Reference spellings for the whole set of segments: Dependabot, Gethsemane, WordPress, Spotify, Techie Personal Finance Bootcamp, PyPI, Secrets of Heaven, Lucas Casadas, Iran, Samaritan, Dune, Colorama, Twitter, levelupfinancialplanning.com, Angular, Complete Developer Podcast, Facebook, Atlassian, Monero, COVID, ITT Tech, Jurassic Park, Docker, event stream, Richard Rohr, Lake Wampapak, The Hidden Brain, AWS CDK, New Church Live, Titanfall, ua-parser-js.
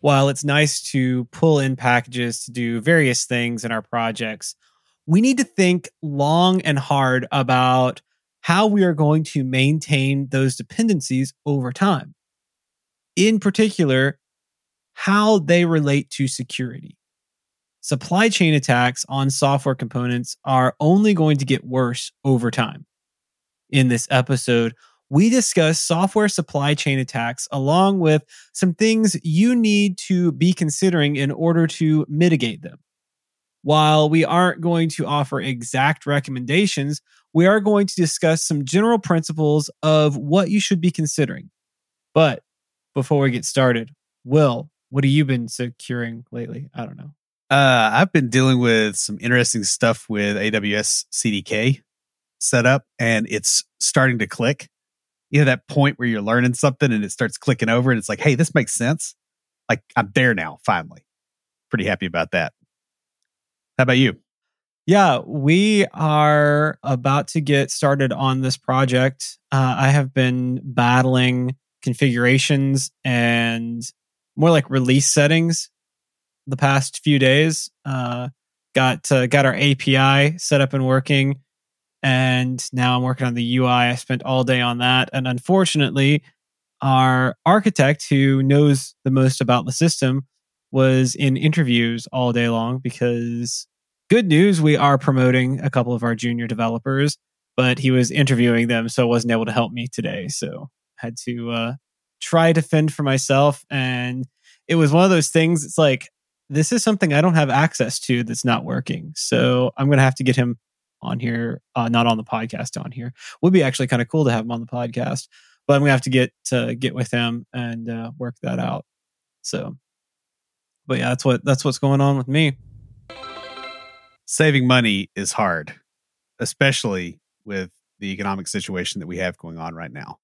While it's nice to pull in packages to do various things in our projects, we need to think long and hard about how we are going to maintain those dependencies over time. In particular, how they relate to security. Supply chain attacks on software components are only going to get worse over time. In this episode, we discuss software supply chain attacks along with some things you need to be considering in order to mitigate them. While we aren't going to offer exact recommendations, we are going to discuss some general principles of what you should be considering. But before we get started, Will, what have you been securing lately? I don't know. I've been dealing with some interesting stuff with AWS CDK setup, and it's starting to click. You know, that point where you're learning something and it starts clicking over and it's like, hey, this makes sense. Like, I'm there now, finally. Pretty happy about that. How about you? Yeah, we are about to get started on this project. I have been battling configurations and more like release settings the past few days. Got our API set up and working, and now I'm working on the UI. I spent all day on that, and unfortunately, our architect, who knows the most about the system, was in interviews all day long because, good news, we are promoting a couple of our junior developers, but he was interviewing them, so wasn't able to help me today. So I had to try to fend for myself, and it was one of those things. It's like, this is something I don't have access to that's not working. So I'm going to have to get him on here, not on the podcast, on here. Would be actually kind of cool to have him on the podcast, but I'm going to have to get with him and work that out. So, but yeah, that's what's going on with me. Saving money is hard, especially with the economic situation that we have going on right now.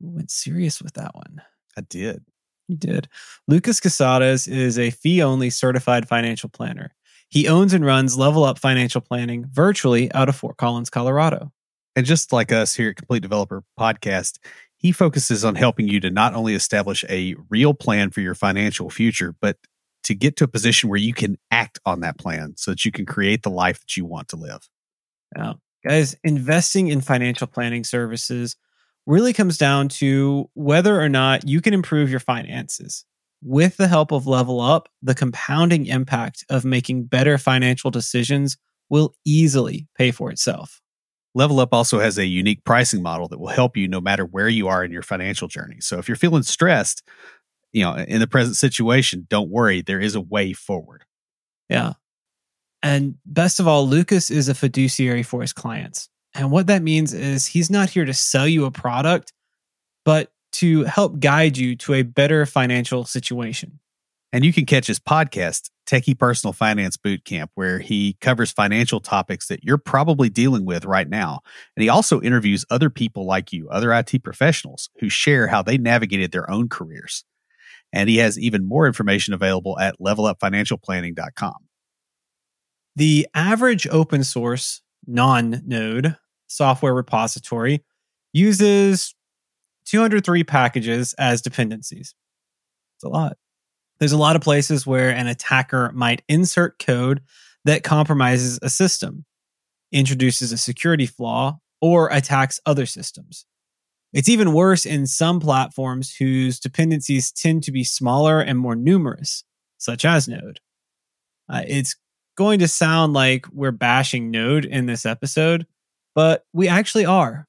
You went serious with that one. I did. You did. Lucas Casadas is a fee-only certified financial planner. He owns and runs Level Up Financial Planning virtually out of Fort Collins, Colorado. And just like us here at Complete Developer Podcast, he focuses on helping you to not only establish a real plan for your financial future, but to get to a position where you can act on that plan so that you can create the life that you want to live. Yeah. Guys, investing in financial planning services really comes down to whether or not you can improve your finances. With the help of Level Up, the compounding impact of making better financial decisions will easily pay for itself. Level Up also has a unique pricing model that will help you no matter where you are in your financial journey. So if you're feeling stressed, you know, in the present situation, don't worry, there is a way forward. Yeah. And best of all, Lucas is a fiduciary for his clients. And what that means is he's not here to sell you a product, but to help guide you to a better financial situation. And you can catch his podcast, Techie Personal Finance Bootcamp, where he covers financial topics that you're probably dealing with right now. And he also interviews other people like you, other IT professionals, who share how they navigated their own careers. And he has even more information available at levelupfinancialplanning.com. The average open source non-node software repository uses 203 packages as dependencies. It's a lot. There's a lot of places where an attacker might insert code that compromises a system, introduces a security flaw, or attacks other systems. It's even worse in some platforms whose dependencies tend to be smaller and more numerous, such as Node. It's going to sound like we're bashing Node in this episode, but we actually are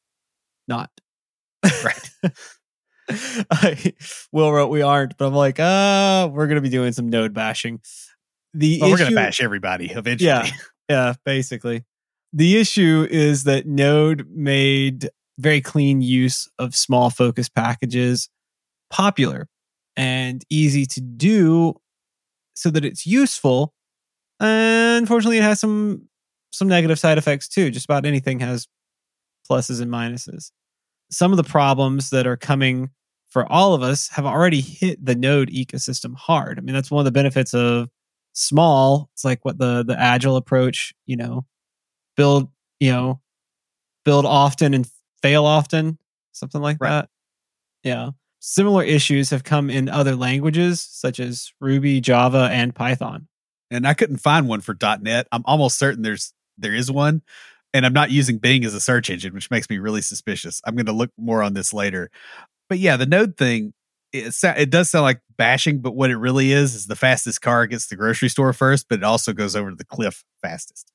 not. Right. Will wrote we aren't, but I'm like, we're going to be doing some Node bashing. We're going to bash everybody eventually. Yeah, basically. The issue is that Node made very clean use of small focus packages popular and easy to do so that it's useful. Unfortunately, it has some negative side effects too. Just about anything has pluses and minuses. Some of the problems that are coming for all of us have already hit the node ecosystem hard. I mean, that's one of the benefits of small. It's like what the agile approach, build often and fail often, something like that. Yeah. Similar issues have come in other languages such as Ruby, Java, and Python. And I couldn't find one for .NET. I'm almost certain there is one. And I'm not using Bing as a search engine, which makes me really suspicious. I'm going to look more on this later. But yeah, the node thing, it does sound like bashing, but what it really is the fastest car gets to the grocery store first, but it also goes over to the cliff fastest.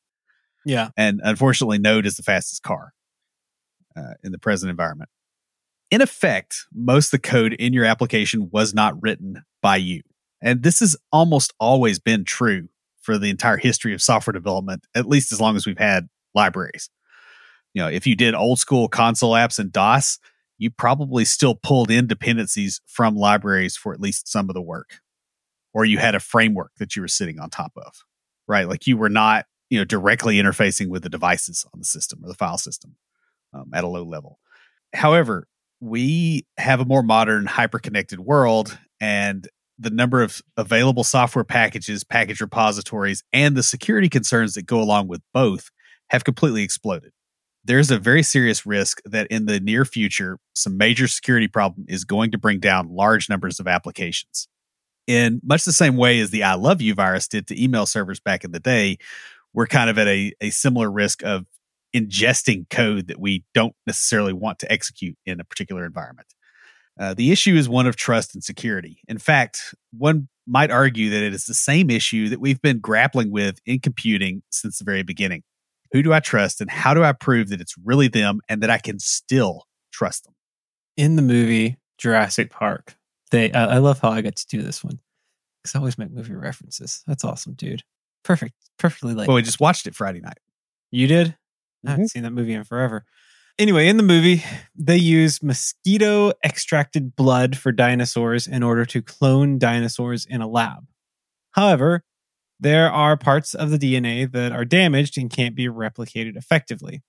Yeah. And unfortunately, node is the fastest car in the present environment. In effect, most of the code in your application was not written by you. And this has almost always been true for the entire history of software development, at least as long as we've had libraries. If you did old school console apps and DOS, you probably still pulled in dependencies from libraries for at least some of the work. Or you had a framework that you were sitting on top of, right? Like you were not, directly interfacing with the devices on the system or the file system at a low level. However, we have a more modern, hyper-connected world, and the number of available software packages, package repositories, and the security concerns that go along with both have completely exploded. There's a very serious risk that in the near future, some major security problem is going to bring down large numbers of applications. In much the same way as the I Love You virus did to email servers back in the day, we're kind of at a similar risk of ingesting code that we don't necessarily want to execute in a particular environment. The issue is one of trust and security. In fact, one might argue that it is the same issue that we've been grappling with in computing since the very beginning. Who do I trust, and how do I prove that it's really them and that I can still trust them? In the movie Jurassic Park, I love how I got to do this one because I always make movie references. That's awesome, dude. Perfect. Perfectly late. Well, we just watched it Friday night. You did? Mm-hmm. I haven't seen that movie in forever. Anyway, in the movie, they use mosquito-extracted blood for dinosaurs in order to clone dinosaurs in a lab. However, there are parts of the DNA that are damaged and can't be replicated effectively.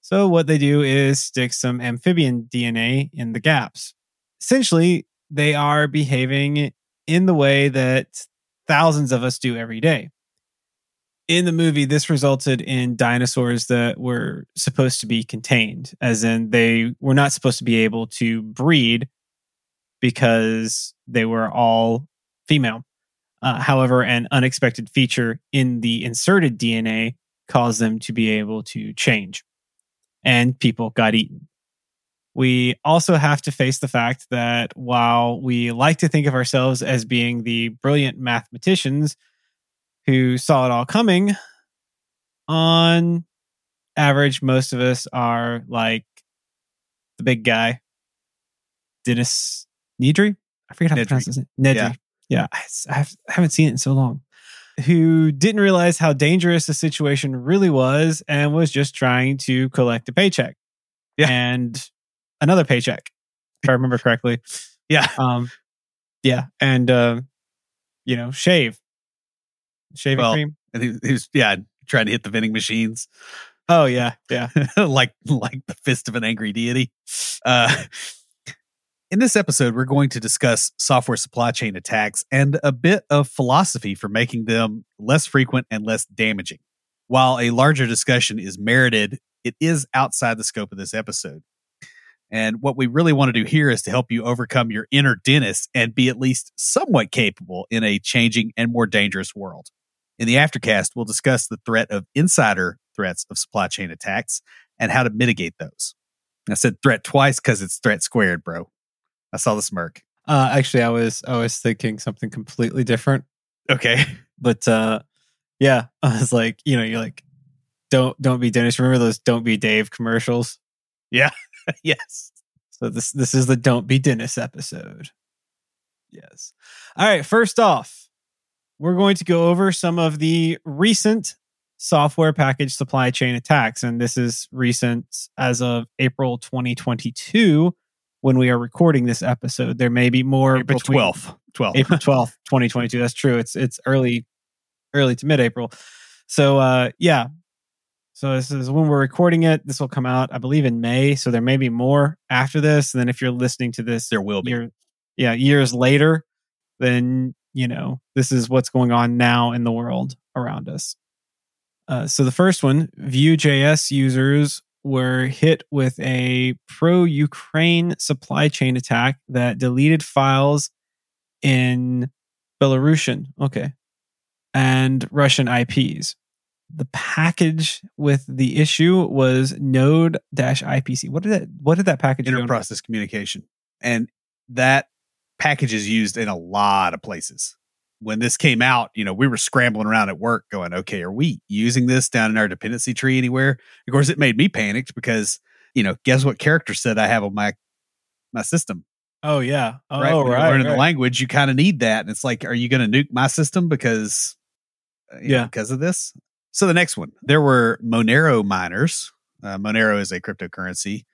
So what they do is stick some amphibian DNA in the gaps. Essentially, they are behaving in the way that thousands of us do every day. In the movie, this resulted in dinosaurs that were supposed to be contained, as in they were not supposed to be able to breed because they were all female. However, an unexpected feature in the inserted DNA caused them to be able to change, and people got eaten. We also have to face the fact that while we like to think of ourselves as being the brilliant mathematicians who saw it all coming, on average, most of us are like the big guy, Dennis Nedry? I forget how to pronounce his name. Nedry. Yeah, I haven't seen it in so long. Who didn't realize how dangerous the situation really was and was just trying to collect a paycheck. Yeah. And another paycheck, if I remember correctly. Yeah. And, shaving cream. And he was trying to hit the vending machines. Oh, yeah. Yeah. like the fist of an angry deity. In this episode, we're going to discuss software supply chain attacks and a bit of philosophy for making them less frequent and less damaging. While a larger discussion is merited, it is outside the scope of this episode. And what we really want to do here is to help you overcome your inner Dennis and be at least somewhat capable in a changing and more dangerous world. In the aftercast, we'll discuss the threat of insider threats of supply chain attacks and how to mitigate those. I said threat twice because it's threat squared, bro. I saw the smirk. Actually, I was thinking something completely different. Okay. But I was like, you're like, don't be Dennis. Remember those Don't Be Dave commercials? Yeah. Yes. So this is the Don't Be Dennis episode. Yes. All right. First off, we're going to go over some of the recent software package supply chain attacks. And this is recent as of April 2022. When we are recording this episode, there may be more. April 12th. 12th. April 12th, 2022. That's true. It's early to mid-April. So yeah. So this is when we're recording it. This will come out, I believe, in May. So there may be more after this. And then if you're listening to this, there will be. Years later, then, you know, this is what's going on now in the world around us. So the first one, Vue.js users were hit with a pro-Ukraine supply chain attack that deleted files in Belarusian, and Russian IPs. The package with the issue was node-ipc. What did that package do? Inter-process communication. And that package is used in a lot of places. When this came out, you know, we were scrambling around at work going, okay, are we using this down in our dependency tree anywhere? Of course, it made me panicked because, you know, guess what character set I have on my system? Oh, yeah. Oh, right. When you're learning the language, you kind of need that. And it's like, are you going to nuke my system because of this? So the next one, there were Monero miners. Monero is a cryptocurrency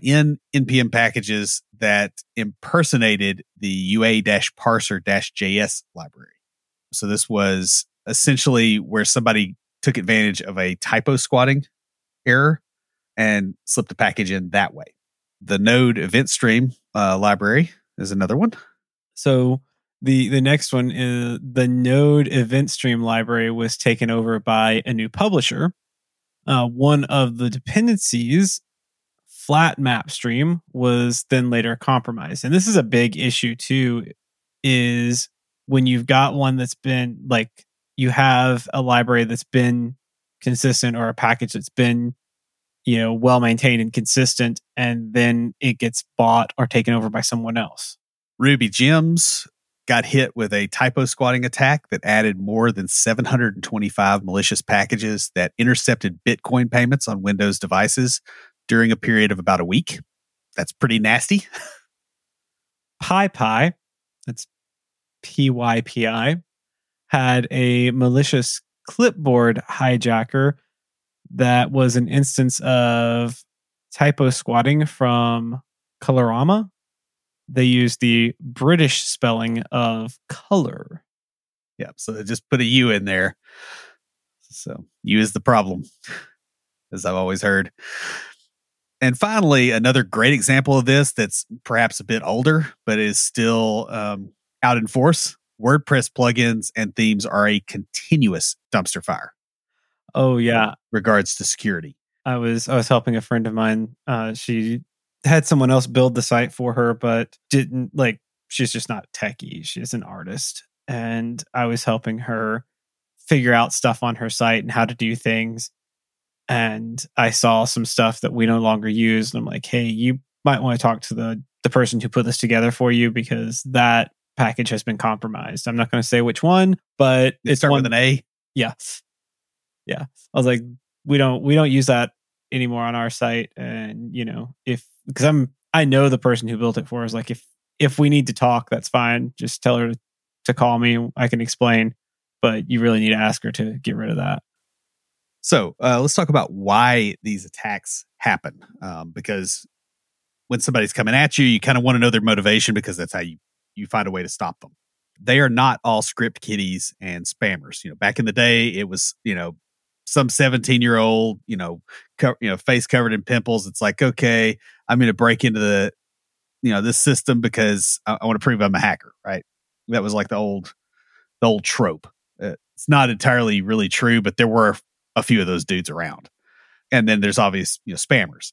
in NPM packages that impersonated the ua-parser-js library. So this was essentially where somebody took advantage of a typo squatting error and slipped a package in that way. The node event stream library is another one. So the next one is the node event stream library was taken over by a new publisher. One of the dependencies, Flat map stream, was then later compromised. And this is a big issue too, is when you've got one that's been like, you have a library that's been consistent or a package that's been, you know, well maintained and consistent, and then it gets bought or taken over by someone else. Ruby Gems got hit with a typo squatting attack that added more than 725 malicious packages that intercepted Bitcoin payments on Windows devices during a period of about a week. That's pretty nasty. PyPI, that's PyPI, had a malicious clipboard hijacker that was an instance of typo squatting from Colorama. They used the British spelling of color. Yeah, so they just put a U in there. So U is the problem, as I've always heard. And finally, another great example of this that's perhaps a bit older, but is still out in force. WordPress plugins and themes are a continuous dumpster fire. Oh, yeah. In regards to security. I was helping a friend of mine. She had someone else build the site for her, but didn't like, she's just not techie. She's an artist. And I was helping her figure out stuff on her site and how to do things. And I saw some stuff that we no longer use. And I'm like, hey, you might want to talk to the person who put this together for you, because that package has been compromised. I'm not going to say which one, but it's one with an A. Yeah. Yeah. I was like, we don't use that anymore on our site. And, you know, I know the person who built it for us. Like, if we need to talk, that's fine. Just tell her to call me. I can explain, but you really need to ask her to get rid of that. So let's talk about why these attacks happen, because when somebody's coming at you, you kind of want to know their motivation, because that's how you find a way to stop them. They are not all script kiddies and spammers. You know, back in the day, it was, you know, some 17-year-old, face covered in pimples. It's like, okay, I'm going to break into the, you know, this system because I want to prove I'm a hacker, right? That was like the old trope. It's not entirely really true, but there were a few of those dudes around. And then there's obvious, you know, spammers.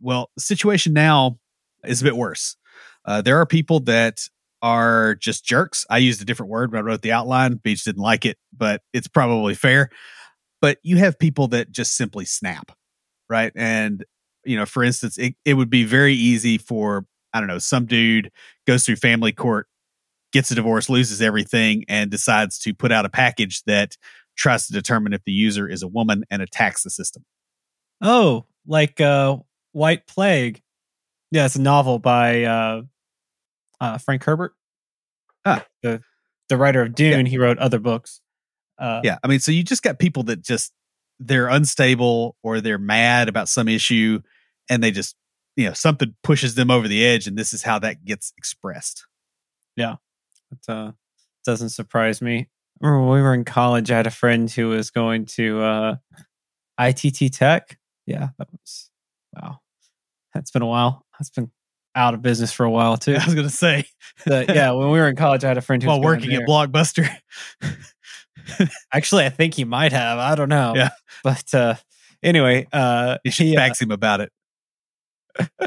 Well, the situation now is a bit worse. There are people that are just jerks. I used a different word when I wrote the outline. Beach didn't like it, but it's probably fair. But you have people that just simply snap, right? And, you know, for instance, it would be very easy for, I don't know, some dude goes through family court, gets a divorce, loses everything, and decides to put out a package that tries to determine if the user is a woman and attacks the system. Oh, like White Plague. Yeah, it's a novel by Frank Herbert, the writer of Dune. Yeah. He wrote other books. I mean, so you just got people that just, they're unstable or they're mad about some issue, and they just, you know, something pushes them over the edge, and this is how that gets expressed. Yeah. But doesn't surprise me. I remember when we were in college, I had a friend who was going to ITT Tech. Yeah, that was, wow. That's been a while. That's been out of business for a while, too. I was going to say. Yeah, when we were in college, I had a friend who was working at Blockbuster. Actually, I think he might have. I don't know. Yeah. But anyway. You should fax him about it.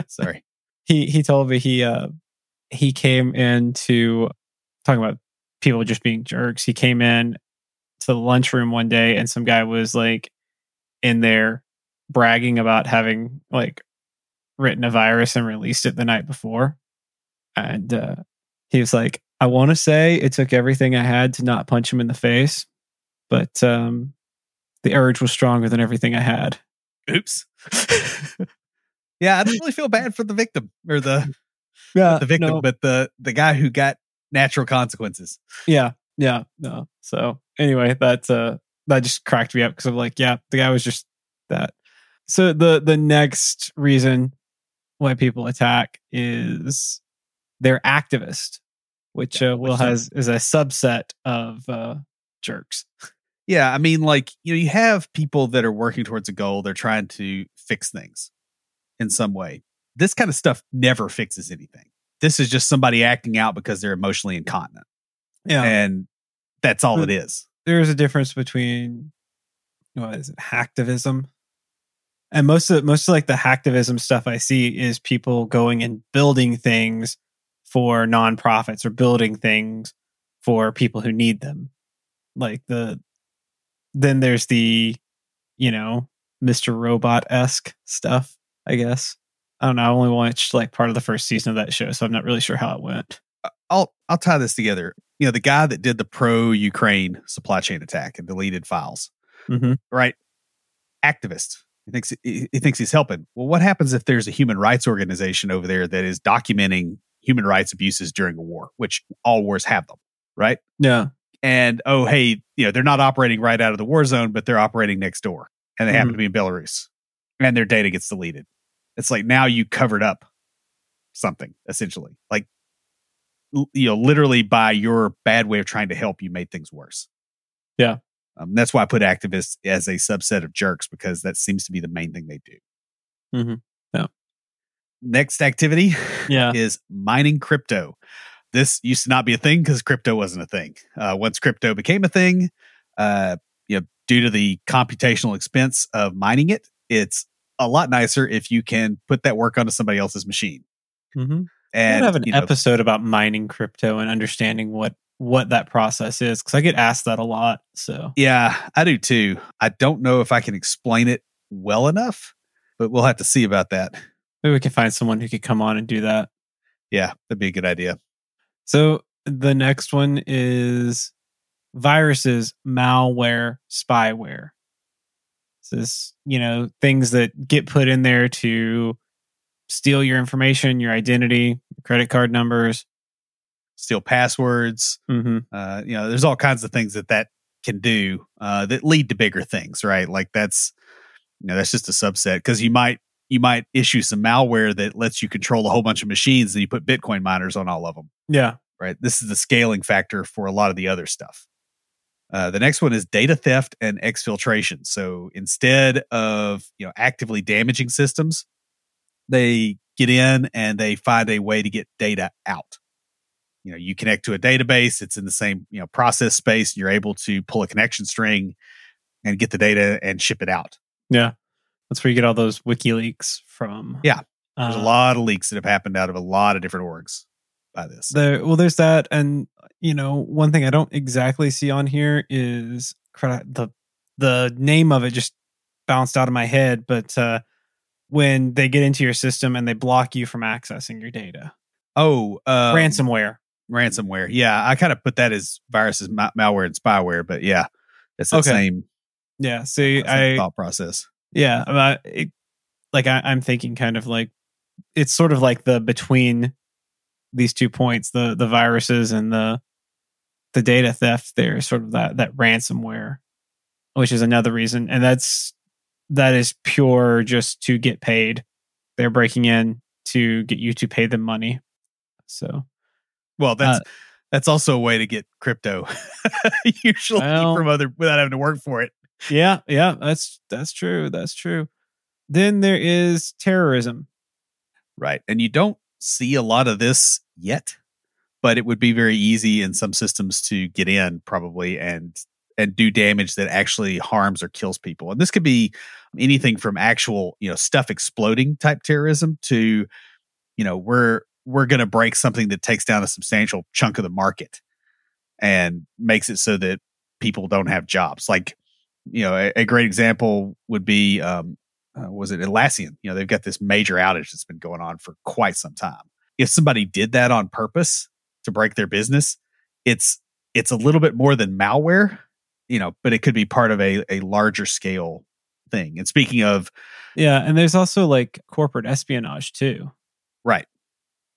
Sorry. He told me he came in to, talking about people just being jerks, he came in to the lunchroom one day and some guy was like in there bragging about having like written a virus and released it the night before. And he was like, I want to say it took everything I had to not punch him in the face, but the urge was stronger than everything I had. Oops. Yeah, I don't really feel bad for the victim or but the guy who got natural consequences. Yeah, no. So anyway, that just cracked me up because I'm like, yeah, the guy was just that. So the next reason why people attack is they're activist, which is a subset of jerks. Yeah, I mean, like, you know, you have people that are working towards a goal; they're trying to fix things in some way. This kind of stuff never fixes anything. This is just somebody acting out because they're emotionally incontinent. Yeah. And that's all it is. There's a difference between, what is it, hacktivism? And most of like the hacktivism stuff I see is people going and building things for nonprofits or building things for people who need them. Like then there's the, you know, Mr. Robot-esque stuff, I guess. I don't know. I only watched like part of the first season of that show, so I'm not really sure how it went. I'll tie this together. You know, the guy that did the pro-Ukraine supply chain attack and deleted files, mm-hmm. Right? Activist. He thinks he's helping. Well, what happens if there's a human rights organization over there that is documenting human rights abuses during a war, which all wars have them, right? Yeah. And oh, hey, you know, they're not operating right out of the war zone, but they're operating next door, and they mm-hmm. happen to be in Belarus, and their data gets deleted. It's like now you covered up something, essentially. Like, you know, literally by your bad way of trying to help, you made things worse. Yeah. That's why I put activists as a subset of jerks, because that seems to be the main thing they do. Mm-hmm. Yeah. Next activity is mining crypto. This used to not be a thing because crypto wasn't a thing. Once crypto became a thing, you know, due to the computational expense of mining it, it's a lot nicer if you can put that work onto somebody else's machine. Mm-hmm. And I have an episode about mining crypto and understanding what that process is, because I get asked that a lot. So yeah, I do too. I don't know if I can explain it well enough, but we'll have to see about that. Maybe we can find someone who could come on and do that. Yeah, that'd be a good idea. So the next one is viruses, malware, spyware. This, you know, things that get put in there to steal your information, your identity, credit card numbers, steal passwords. Mm-hmm. You know, there's all kinds of things that can do that lead to bigger things, right? Like that's, you know, that's just a subset, because you might issue some malware that lets you control a whole bunch of machines, and you put Bitcoin miners on all of them. Yeah, right. This is the scaling factor for a lot of the other stuff. The next one is data theft and exfiltration. So instead of, you know, actively damaging systems, they get in and they find a way to get data out. You know, you connect to a database, it's in the same, you know, process space, and you're able to pull a connection string and get the data and ship it out. Yeah. That's where you get all those WikiLeaks from. Yeah. There's a lot of leaks that have happened out of a lot of different orgs by this. There's that, and you know, one thing I don't exactly see on here is the name of it just bounced out of my head, but when they get into your system and they block you from accessing your data. Oh, ransomware. Yeah, I kind of put that as viruses, malware, and spyware, but yeah, it's the same. Yeah, see, same thought process. Yeah, I'm thinking kind of like it's sort of like the between these 2 points, the viruses and the data theft, there's sort of that ransomware, which is another reason. And that is pure just to get paid. They're breaking in to get you to pay them money. So, well, that's That's also a way to get crypto usually from other without having to work for it. Yeah, that's true. Then there is terrorism. Right. And you don't see a lot of this yet, but it would be very easy in some systems to get in probably and do damage that actually harms or kills people. And this could be anything from actual, stuff exploding type terrorism to, we're going to break something that takes down a substantial chunk of the market and makes it so that people don't have jobs. Like, a great example would be, was it Atlassian? They've got this major outage that's been going on for quite some time. If somebody did that on purpose to break their business, it's a little bit more than malware, but it could be part of a larger scale thing. And speaking of... Yeah, and there's also corporate espionage too. Right.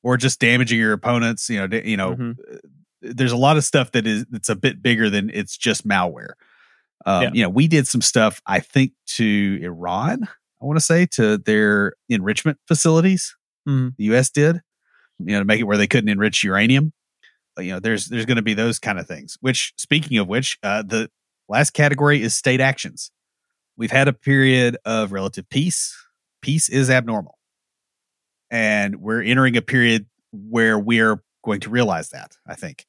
Or just damaging your opponents. There's a lot of stuff that's a bit bigger than it's just malware. We did some stuff, I think, to Iran, I want to say, to their enrichment facilities. Mm-hmm. The U.S. did, to make it where they couldn't enrich uranium. There's going to be those kind of things, which, speaking of which, the last category is state actions. We've had a period of relative peace. Peace is abnormal. And we're entering a period where we're going to realize that, I think.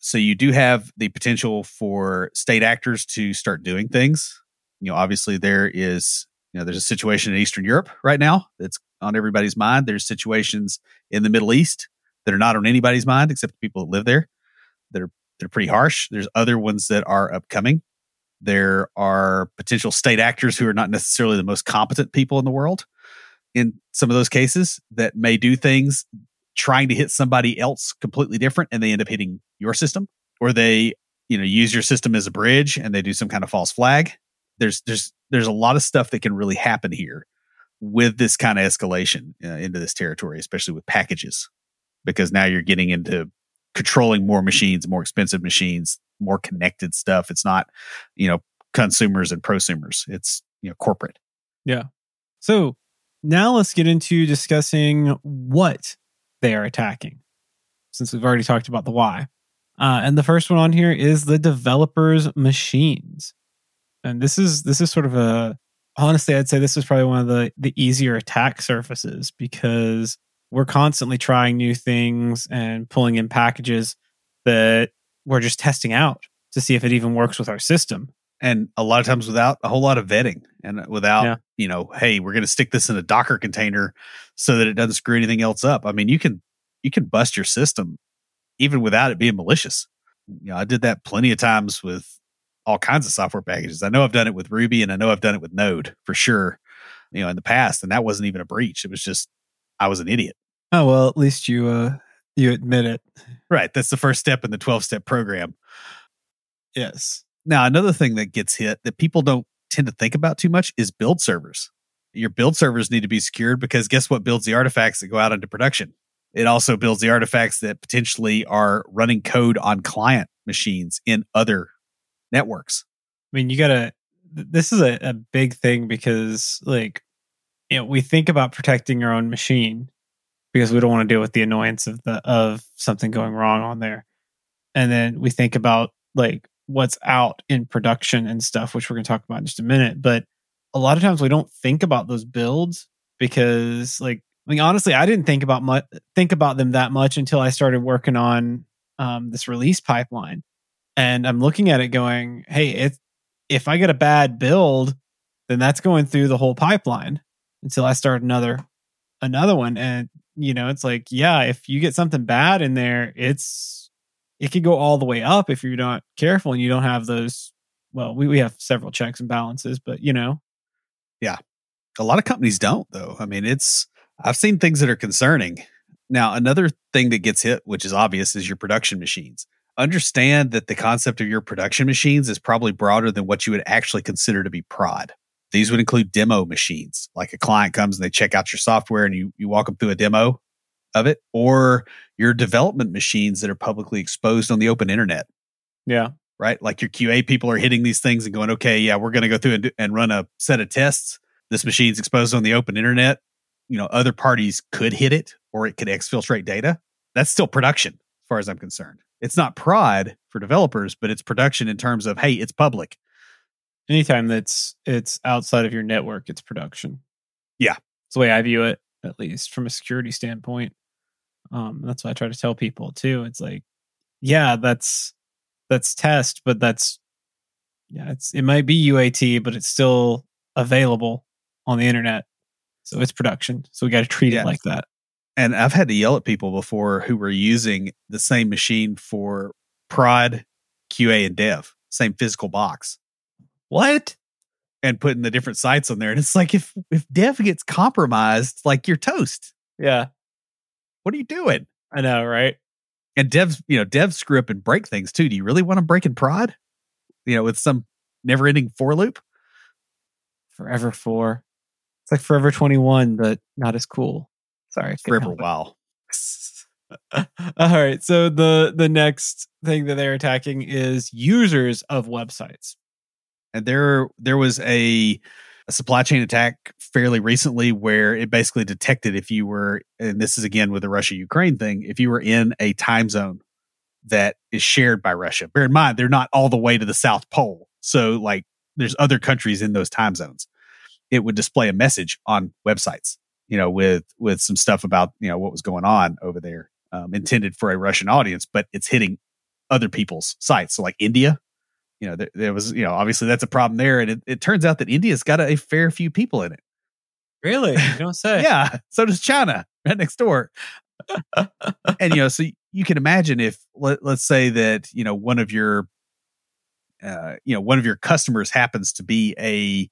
So you do have the potential for state actors to start doing things. Obviously there is, there's a situation in Eastern Europe right now that's on everybody's mind. There's situations in the Middle East that are not on anybody's mind except the people that live there. They're pretty harsh. There's other ones that are upcoming. There are potential state actors who are not necessarily the most competent people in the world in some of those cases that may do things trying to hit somebody else completely different, and they end up hitting your system, or they, use your system as a bridge and they do some kind of false flag. There's a lot of stuff that can really happen here with this kind of escalation into this territory, especially with packages, because now you're getting into controlling more machines, more expensive machines, more connected stuff. It's not, consumers and prosumers. It's, corporate. Yeah. So now let's get into discussing what they are attacking, since we've already talked about the why. And the first one on here is the developers' machines. And this is sort of honestly, I'd say this is probably one of the easier attack surfaces, because we're constantly trying new things and pulling in packages that we're just testing out to see if it even works with our system. And a lot of times without a whole lot of vetting and without, hey, we're going to stick this in a Docker container so that it doesn't screw anything else up. I mean, you can bust your system even without it being malicious. I did that plenty of times with all kinds of software packages. I know I've done it with Ruby, and I know I've done it with Node for sure, in the past. And that wasn't even a breach. It was just, I was an idiot. Oh, well, at least you admit it. Right. That's the first step in the 12-step program. Yes. Now, another thing that gets hit that people don't tend to think about too much is build servers. Your build servers need to be secured, because guess what builds the artifacts that go out into production? It also builds the artifacts that potentially are running code on client machines in other networks. I mean, this is a big thing, because we think about protecting our own machine because we don't want to deal with the annoyance of something going wrong on there. And then we think about what's out in production and stuff, which we're going to talk about in just a minute. But a lot of times we don't think about those builds, because honestly, I didn't think about them that much until I started working on this release pipeline. And I'm looking at it going, hey, if I get a bad build, then that's going through the whole pipeline until I start another one. And, it's if you get something bad in there, it could go all the way up if you're not careful and you don't have those. Well, we have several checks and balances, but Yeah. A lot of companies don't, though. I mean, I've seen things that are concerning. Now, another thing that gets hit, which is obvious, is your production machines. Understand that the concept of your production machines is probably broader than what you would actually consider to be prod. These would include demo machines, like a client comes and they check out your software and you walk them through a demo of it, or your development machines that are publicly exposed on the open internet. Yeah. Right? Like your QA people are hitting these things and going, okay, yeah, we're going to go through and run a set of tests. This machine's exposed on the open internet. Other parties could hit it, or it could exfiltrate data. That's still production far as I'm concerned. It's not prod for developers, but it's production in terms of, hey, it's public. Anytime it's outside of your network, it's production. Yeah. That's the way I view it, at least from a security standpoint. That's what I try to tell people too. It's like, yeah, that's test, but that's, yeah, it might be UAT, but it's still available on the internet. So it's production. So we got to treat it like that. And I've had to yell at people before who were using the same machine for prod, QA, and dev, same physical box. What? And putting the different sites on there. And it's like, if dev gets compromised, like, you're toast. Yeah. What are you doing? I know, right? And devs screw up and break things too. Do you really want them breaking prod? With some never-ending for loop? Forever 4. It's like Forever 21, but not as cool. Sorry. Forever WoW. All right. So the next thing that they're attacking is users of websites. And there was a supply chain attack fairly recently where it basically detected if you were, and this is again with the Russia-Ukraine thing, if you were in a time zone that is shared by Russia. Bear in mind, they're not all the way to the South Pole. So like there's other countries in those time zones. It would display a message on websites, with some stuff about, what was going on over there, intended for a Russian audience, but it's hitting other people's sites. So like India, there was, obviously that's a problem there. And it turns out that India's got a fair few people in it. Really? You don't say. Yeah. So does China right next door. And, so you can imagine if let's say that, one of your customers happens to be a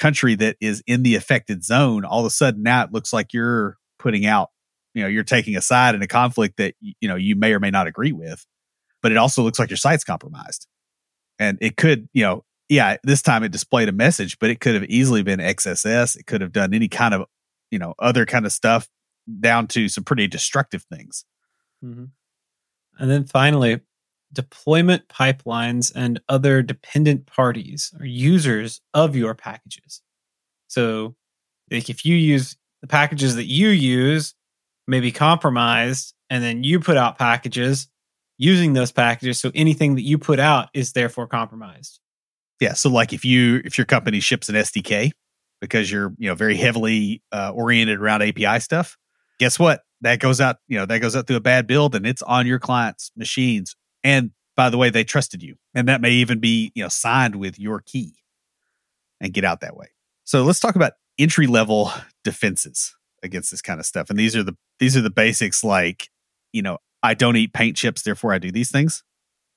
country that is in the affected zone, all of a sudden now it looks like you're putting out, you're taking a side in a conflict that, you may or may not agree with, but it also looks like your site's compromised. And it could, this time it displayed a message, but it could have easily been XSS. It could have done any kind of, other kind of stuff down to some pretty destructive things. Mm-hmm. And then finally, deployment pipelines and other dependent parties are users of your packages. So like if you use the packages that you use may be compromised, and then you put out packages using those packages. So anything that you put out is therefore compromised. Yeah. So like if your company ships an SDK because you're, very heavily oriented around API stuff, guess what? That goes out, through a bad build and it's on your client's machines. And by the way, they trusted you. And that may even be, signed with your key and get out that way. So let's talk about entry level defenses against this kind of stuff. And these are the basics like, I don't eat paint chips, therefore I do these things.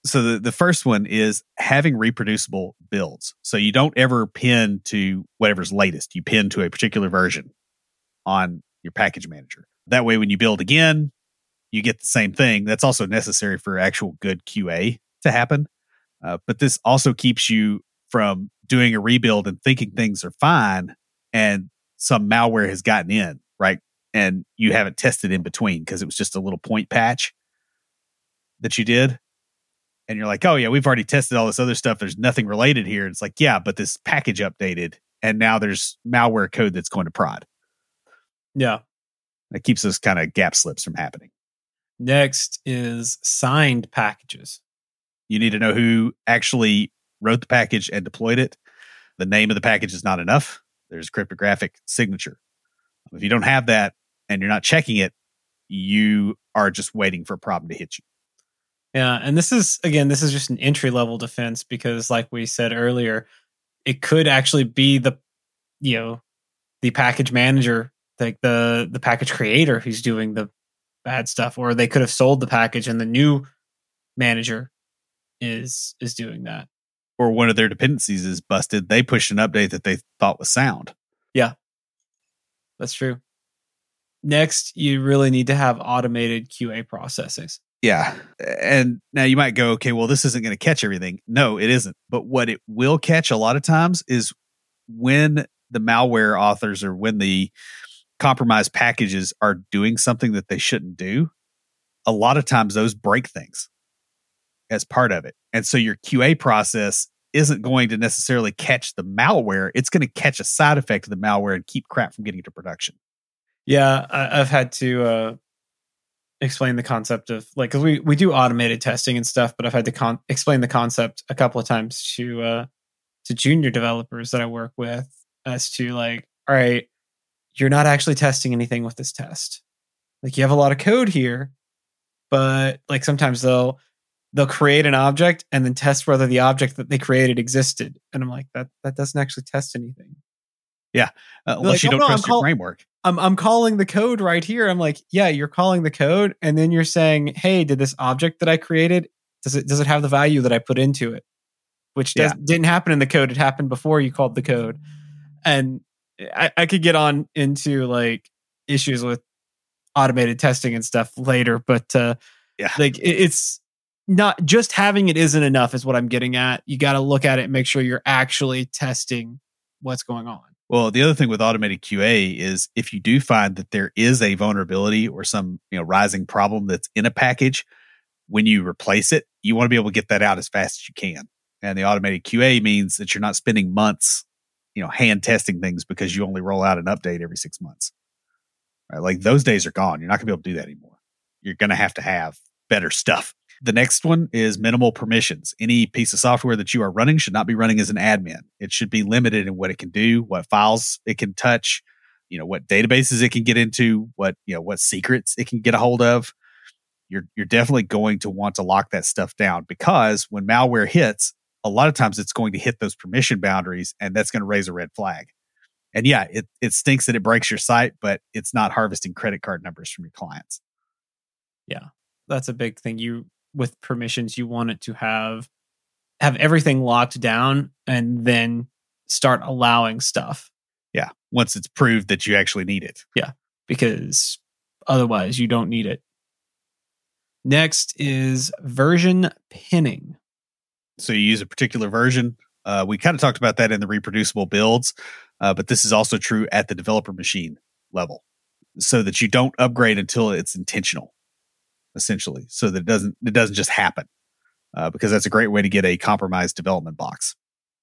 So the first one is having reproducible builds. So you don't ever pin to whatever's latest. You pin to a particular version on your package manager. That way, when you build again, you get the same thing. That's also necessary for actual good QA to happen. But this also keeps you from doing a rebuild and thinking things are fine and some malware has gotten in, right? And you haven't tested in between because it was just a little point patch that you did. And you're like, oh yeah, we've already tested all this other stuff. There's nothing related here. It's like, yeah, but this package updated and now there's malware code that's going to prod. Yeah. That keeps those kind of gap slips from happening. Next is signed packages. You need to know who actually wrote the package and deployed it. The name of the package is not enough. There's cryptographic signature. If you don't have that and you're not checking it, you are just waiting for a problem to hit you. Yeah. And this is just an entry level defense because like we said earlier, it could actually be the package manager, like the package creator who's doing the bad stuff, or they could have sold the package and the new manager is doing that. Or one of their dependencies is busted. They pushed an update that they thought was sound. Yeah. That's true. Next, you really need to have automated QA processes. Yeah. And now you might go, okay, well, this isn't going to catch everything. No, it isn't. But what it will catch a lot of times is when the malware authors or when the compromised packages are doing something that they shouldn't do. A lot of times those break things as part of it. And so your QA process isn't going to necessarily catch the malware. It's going to catch a side effect of the malware and keep crap from getting into production. Yeah, I've had to explain the concept of, like, cause we do automated testing and stuff, but I've had to explain the concept a couple of times to junior developers that I work with as to, like, all right, you're not actually testing anything with this test. Like, you have a lot of code here, but, like, sometimes they'll create an object and then test whether the object that they created existed. And I'm like, that doesn't actually test anything. Yeah. Unless, like, you don't trust your framework. I'm calling the code right here. I'm like, yeah, you're calling the code. And then you're saying, hey, did this object that I created, does it have the value that I put into it? Which didn't happen in the code. It happened before you called the code. And I could get on into, like, issues with automated testing and stuff later, but it's not just having it isn't enough is what I'm getting at. You got to look at it and make sure you're actually testing what's going on. Well, the other thing with automated QA is if you do find that there is a vulnerability or some, rising problem that's in a package, when you replace it, you want to be able to get that out as fast as you can. And the automated QA means that you're not spending months, hand testing things because you only roll out an update every 6 months. Right? Like, those days are gone. You're not going to be able to do that anymore. You're going to have better stuff. The next one is minimal permissions. Any piece of software that you are running should not be running as an admin. It should be limited in what it can do, what files it can touch, what databases it can get into, what secrets it can get a hold of. You're definitely going to want to lock that stuff down, because when malware hits, a lot of times it's going to hit those permission boundaries, and that's going to raise a red flag. And yeah, it stinks that it breaks your site, but it's not harvesting credit card numbers from your clients. Yeah, that's a big thing. With permissions, you want it to have everything locked down and then start allowing stuff. Yeah, once it's proved that you actually need it. Yeah, because otherwise you don't need it. Next is version pinning. So you use a particular version. We kind of talked about that in the reproducible builds, but this is also true at the developer machine level, so that you don't upgrade until it's intentional, essentially, so that it doesn't just happen, because that's a great way to get a compromised development box.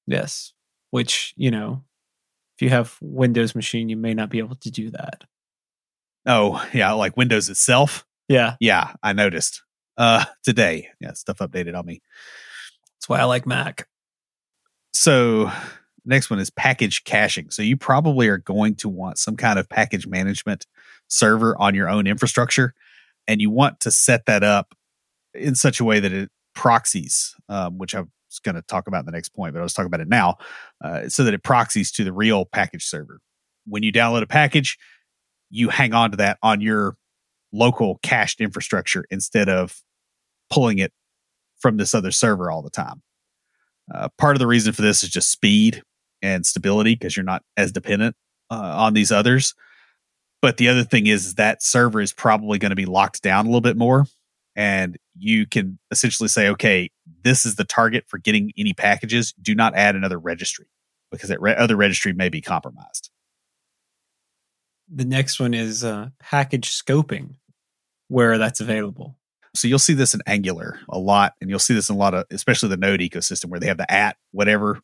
Yes, which, if you have Windows machine, you may not be able to do that. Oh, yeah, like Windows itself? Yeah. Yeah, I noticed today. Yeah, stuff updated on me. That's why I like Mac. So next one is package caching. So you probably are going to want some kind of package management server on your own infrastructure. And you want to set that up in such a way that it proxies, which I was going to talk about in the next point, but I was talking about it now, so that it proxies to the real package server. When you download a package, you hang on to that on your local cached infrastructure instead of pulling it from this other server all the time. Part of the reason for this is just speed and stability, because you're not as dependent on these others. But the other thing is that server is probably going to be locked down a little bit more, and you can essentially say, okay, this is the target for getting any packages. Do not add another registry, because that other registry may be compromised. The next one is package scoping, where that's available. So you'll see this in Angular a lot, and you'll see this in a lot of, especially the node ecosystem, where they have the @whatever/.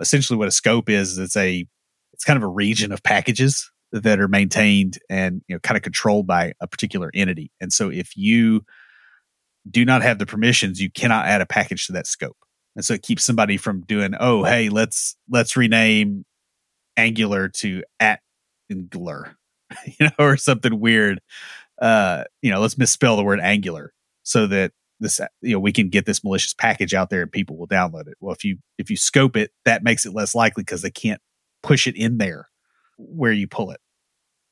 Essentially what a scope is, it's kind of a region of packages that are maintained and kind of controlled by a particular entity. And so if you do not have the permissions, you cannot add a package to that scope. And so it keeps somebody from doing, oh, hey, let's rename Angular to @Angular, or something weird. Let's misspell the word Angular so that this, we can get this malicious package out there and people will download it. Well, if you scope it, that makes it less likely, because they can't push it in there where you pull it,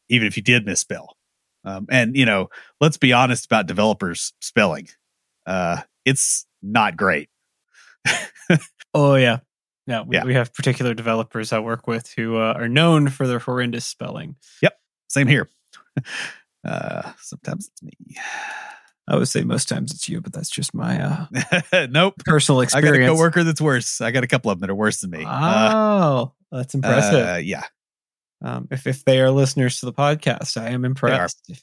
even if you did misspell. Let's be honest about developers' spelling. It's not great. Oh, yeah. No, we have particular developers I work with who are known for their horrendous spelling. Yep. Same here. Sometimes it's me. I would say most times it's you, but that's just my nope, personal experience. I got a coworker that's worse. I got a couple of them that are worse than me. Oh, that's impressive. Yeah. If they are listeners to the podcast, I am impressed.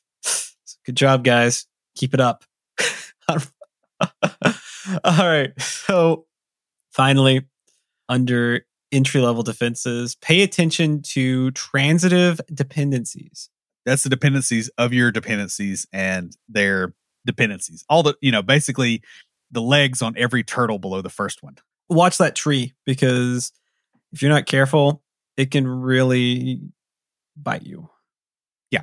Good job, guys. Keep it up. All right. So finally, under entry-level defenses, pay attention to transitive dependencies. That's the dependencies of your dependencies and their dependencies. All the, you know, basically the legs on every turtle below the first one. Watch that tree, because if you're not careful, it can really bite you. Yeah.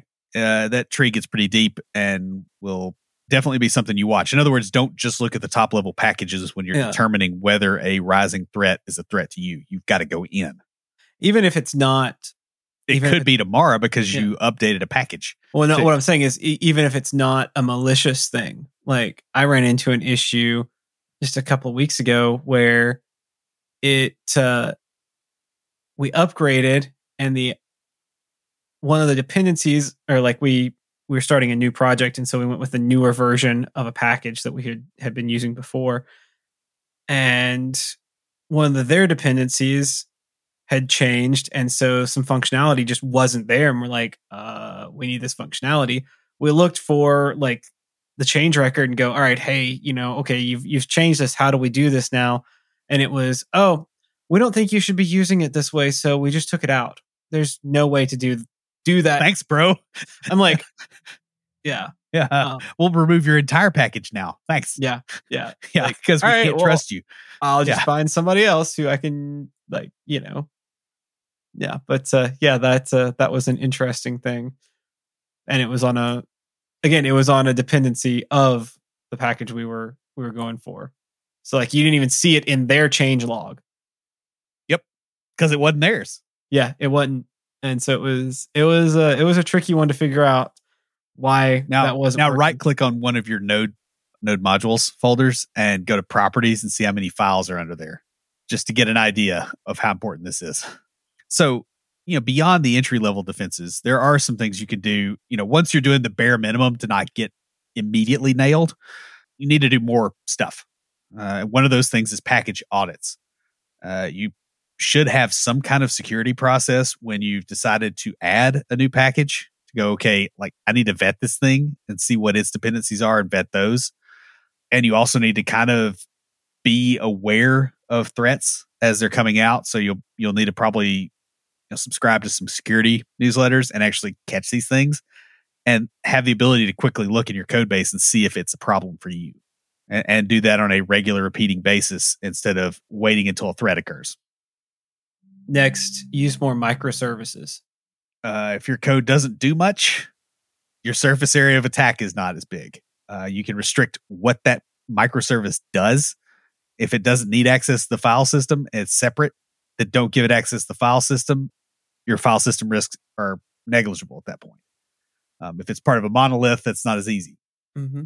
That tree gets pretty deep and will definitely be something you watch. In other words, don't just look at the top level packages when you're determining whether a rising threat is a threat to you. You've got to go in. Even if it's not. It could be tomorrow because you updated a package. Well, no, what I'm saying is even if it's not a malicious thing, like I ran into an issue just a couple of weeks ago where we upgraded and one of the dependencies, or like we were starting a new project, and so we went with the newer version of a package that we had been using before, and one of their dependencies had changed, and so some functionality just wasn't there, and we're like, we need this functionality. We looked for like the change record and go, all right, hey, you know, okay, you've changed this. How do we do this now? And it was, oh, we don't think you should be using it this way, so we just took it out. There's no way to do that. Thanks, bro. I'm like, yeah. We'll remove your entire package now. Thanks. Yeah. Because like, we can't trust you. I'll just find somebody else who I can, like, you know. Yeah, but that was an interesting thing, and it was on a dependency of the package we were going for. So like, you didn't even see it in their change log. Yep, because it wasn't theirs. Yeah, it wasn't, and so it was a tricky one to figure out why that wasn't. Now right click on one of your node modules folders and go to properties and see how many files are under there, just to get an idea of how important this is. So, you know, beyond the entry-level defenses, there are some things you can do, you know, once you're doing the bare minimum to not get immediately nailed, you need to do more stuff. One of those things is package audits. You should have some kind of security process when you've decided to add a new package to go, okay, like I need to vet this thing and see what its dependencies are and vet those. And you also need to kind of be aware of threats as they're coming out. So you'll need to probably subscribe to some security newsletters and actually catch these things and have the ability to quickly look in your code base and see if it's a problem for you, and do that on a regular repeating basis instead of waiting until a threat occurs. Next, use more microservices. If your code doesn't do much, your surface area of attack is not as big. You can restrict what that microservice does. If it doesn't need access to the file system, it's separate. That don't give it access to the file system, your file system risks are negligible at that point. If it's part of a monolith, that's not as easy. Mm-hmm.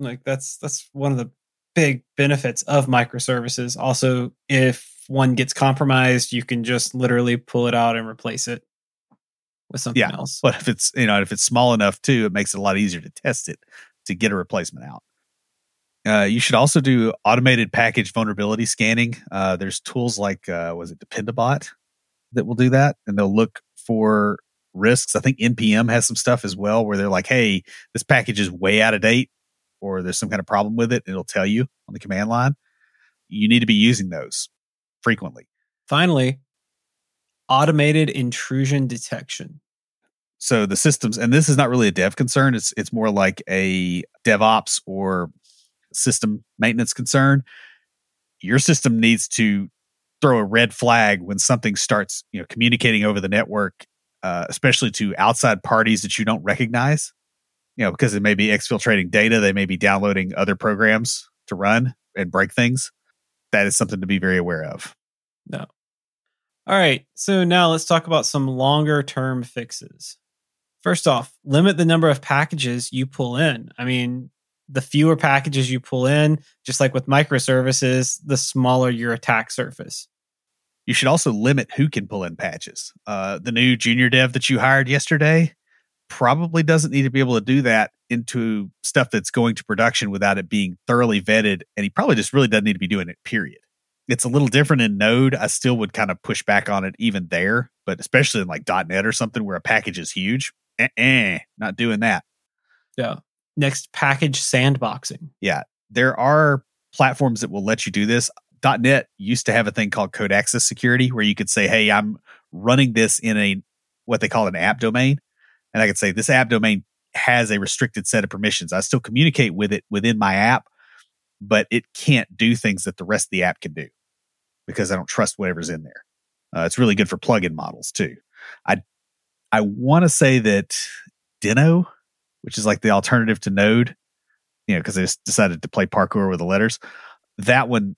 Like that's one of the big benefits of microservices. Also, if one gets compromised, you can just literally pull it out and replace it with something else. But if it's small enough too, it makes it a lot easier to test it to get a replacement out. You should also do automated package vulnerability scanning. There's tools like, Dependabot that will do that, and they'll look for risks. I think NPM has some stuff as well where they're like, hey, this package is way out of date, or there's some kind of problem with it. It'll tell you on the command line. You need to be using those frequently. Finally, automated intrusion detection. So the systems, and this is not really a dev concern. It's more like a DevOps or system maintenance concern. Your system needs to throw a red flag when something starts, communicating over the network, especially to outside parties that you don't recognize, because it may be exfiltrating data. They may be downloading other programs to run and break things. That is something to be very aware of. No. All right. So now let's talk about some longer term fixes. First off, limit the number of packages you pull in. I mean, the fewer packages you pull in, just like with microservices, the smaller your attack surface. You should also limit who can pull in patches. The new junior dev that you hired yesterday probably doesn't need to be able to do that into stuff that's going to production without it being thoroughly vetted. And he probably just really doesn't need to be doing it, period. It's a little different in Node. I still would kind of push back on it even there, but especially in like .NET or something where a package is huge. Not doing that. Yeah. Next, package sandboxing. Yeah, there are platforms that will let you do this. .NET used to have a thing called Code Access Security where you could say, hey, I'm running this in what they call an app domain. and I could say this app domain has a restricted set of permissions. I still communicate with it within my app, but it can't do things that the rest of the app can do because I don't trust whatever's in there. It's really good for plugin models too. I want to say that Deno, which is like the alternative to Node, you know, because they just decided to play parkour with the letters. That one,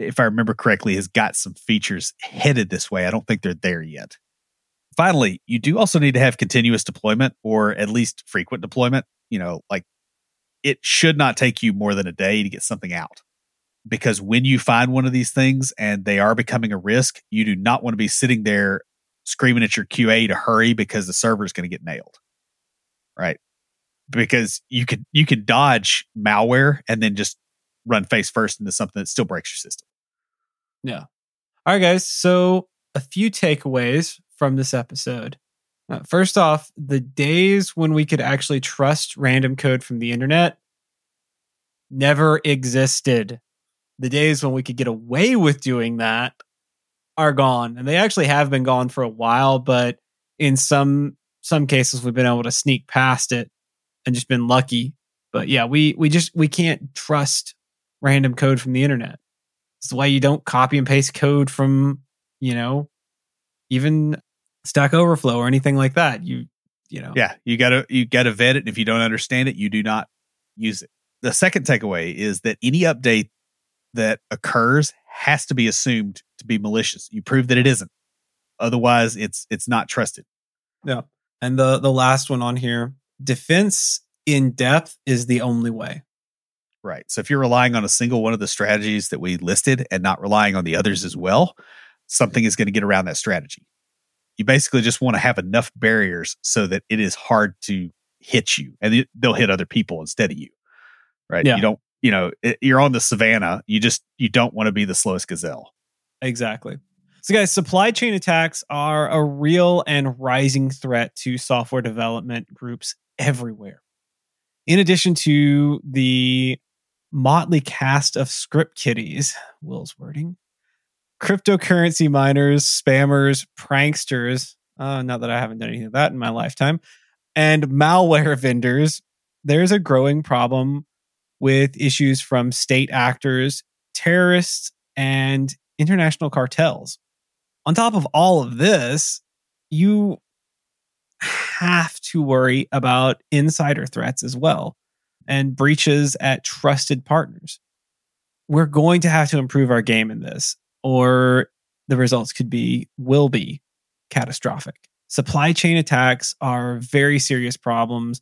if I remember correctly, has got some features headed this way. I don't think they're there yet. Finally, you do also need to have continuous deployment, or at least frequent deployment. You know, like it should not take you more than a day to get something out, because when you find one of these things and they are becoming a risk, you do not want to be sitting there screaming at your QA to hurry because the server is going to get nailed, right? Because you could dodge malware and then just run face first into something that still breaks your system. Yeah. All right, guys. So a few takeaways from this episode. First off, the days when we could actually trust random code from the internet never existed. The days when we could get away with doing that are gone. And they actually have been gone for a while, but in some cases we've been able to sneak past it and just been lucky. But yeah, we can't trust random code from the internet. It's why you don't copy and paste code from, you know, even Stack Overflow or anything like that. You know. Yeah, you gotta vet it. And if you don't understand it, you do not use it. The second takeaway is that any update that occurs has to be assumed to be malicious. You prove that it isn't. Otherwise, it's not trusted. Yeah. And the last one on here, defense in depth is the only way. Right. So if you're relying on a single one of the strategies that we listed and not relying on the others as well, something is going to get around that strategy. You basically just want to have enough barriers so that it is hard to hit you, and they'll hit other people instead of you. Right. Yeah. You don't, you know, you're on the savannah. You don't want to be the slowest gazelle. Exactly. So guys, supply chain attacks are a real and rising threat to software development groups everywhere. In addition to the motley cast of script kiddies, Will's wording, cryptocurrency miners, spammers, pranksters, not that I haven't done anything of that in my lifetime, and malware vendors, there's a growing problem with issues from state actors, terrorists, and international cartels. On top of all of this, you have to worry about insider threats as well and breaches at trusted partners. We're going to have to improve our game in this, or the results will be catastrophic. Supply chain attacks are very serious problems,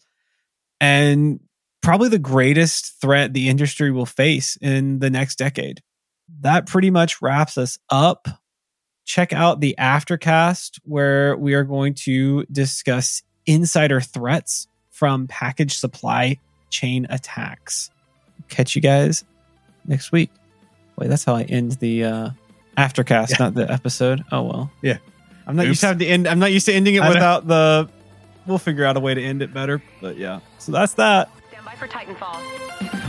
and probably the greatest threat the industry will face in the next decade. That pretty much wraps us up. Check out the Aftercast, where we are going to discuss insider threats from package supply chain attacks. Catch you guys next week. Wait, that's how I end the Aftercast, Not the episode. Oh, well. Yeah. I'm not used to ending it without the... We'll figure out a way to end it better. But yeah, so that's that. Stand by for Titanfall.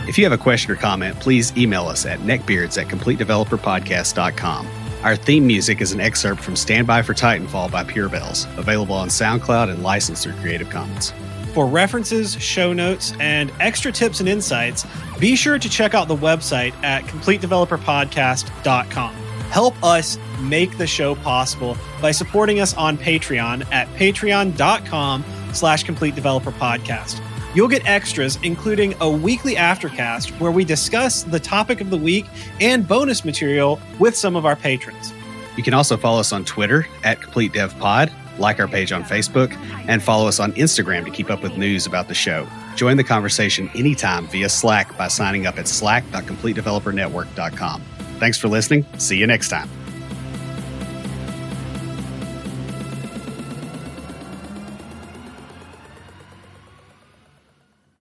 If you have a question or comment, please email us at neckbeards@completedeveloperpodcast.com. Our theme music is an excerpt from Stand By for Titanfall by Pure Bells, available on SoundCloud and licensed through Creative Commons. For references, show notes, and extra tips and insights, be sure to check out the website at completedeveloperpodcast.com. Help us make the show possible by supporting us on Patreon at patreon.com/completedeveloperpodcast. You'll get extras, including a weekly Aftercast where we discuss the topic of the week and bonus material with some of our patrons. You can also follow us on Twitter at CompleteDevPod, like our page on Facebook, and follow us on Instagram to keep up with news about the show. Join the conversation anytime via Slack by signing up at slack.completedevelopernetwork.com. Thanks for listening. See you next time.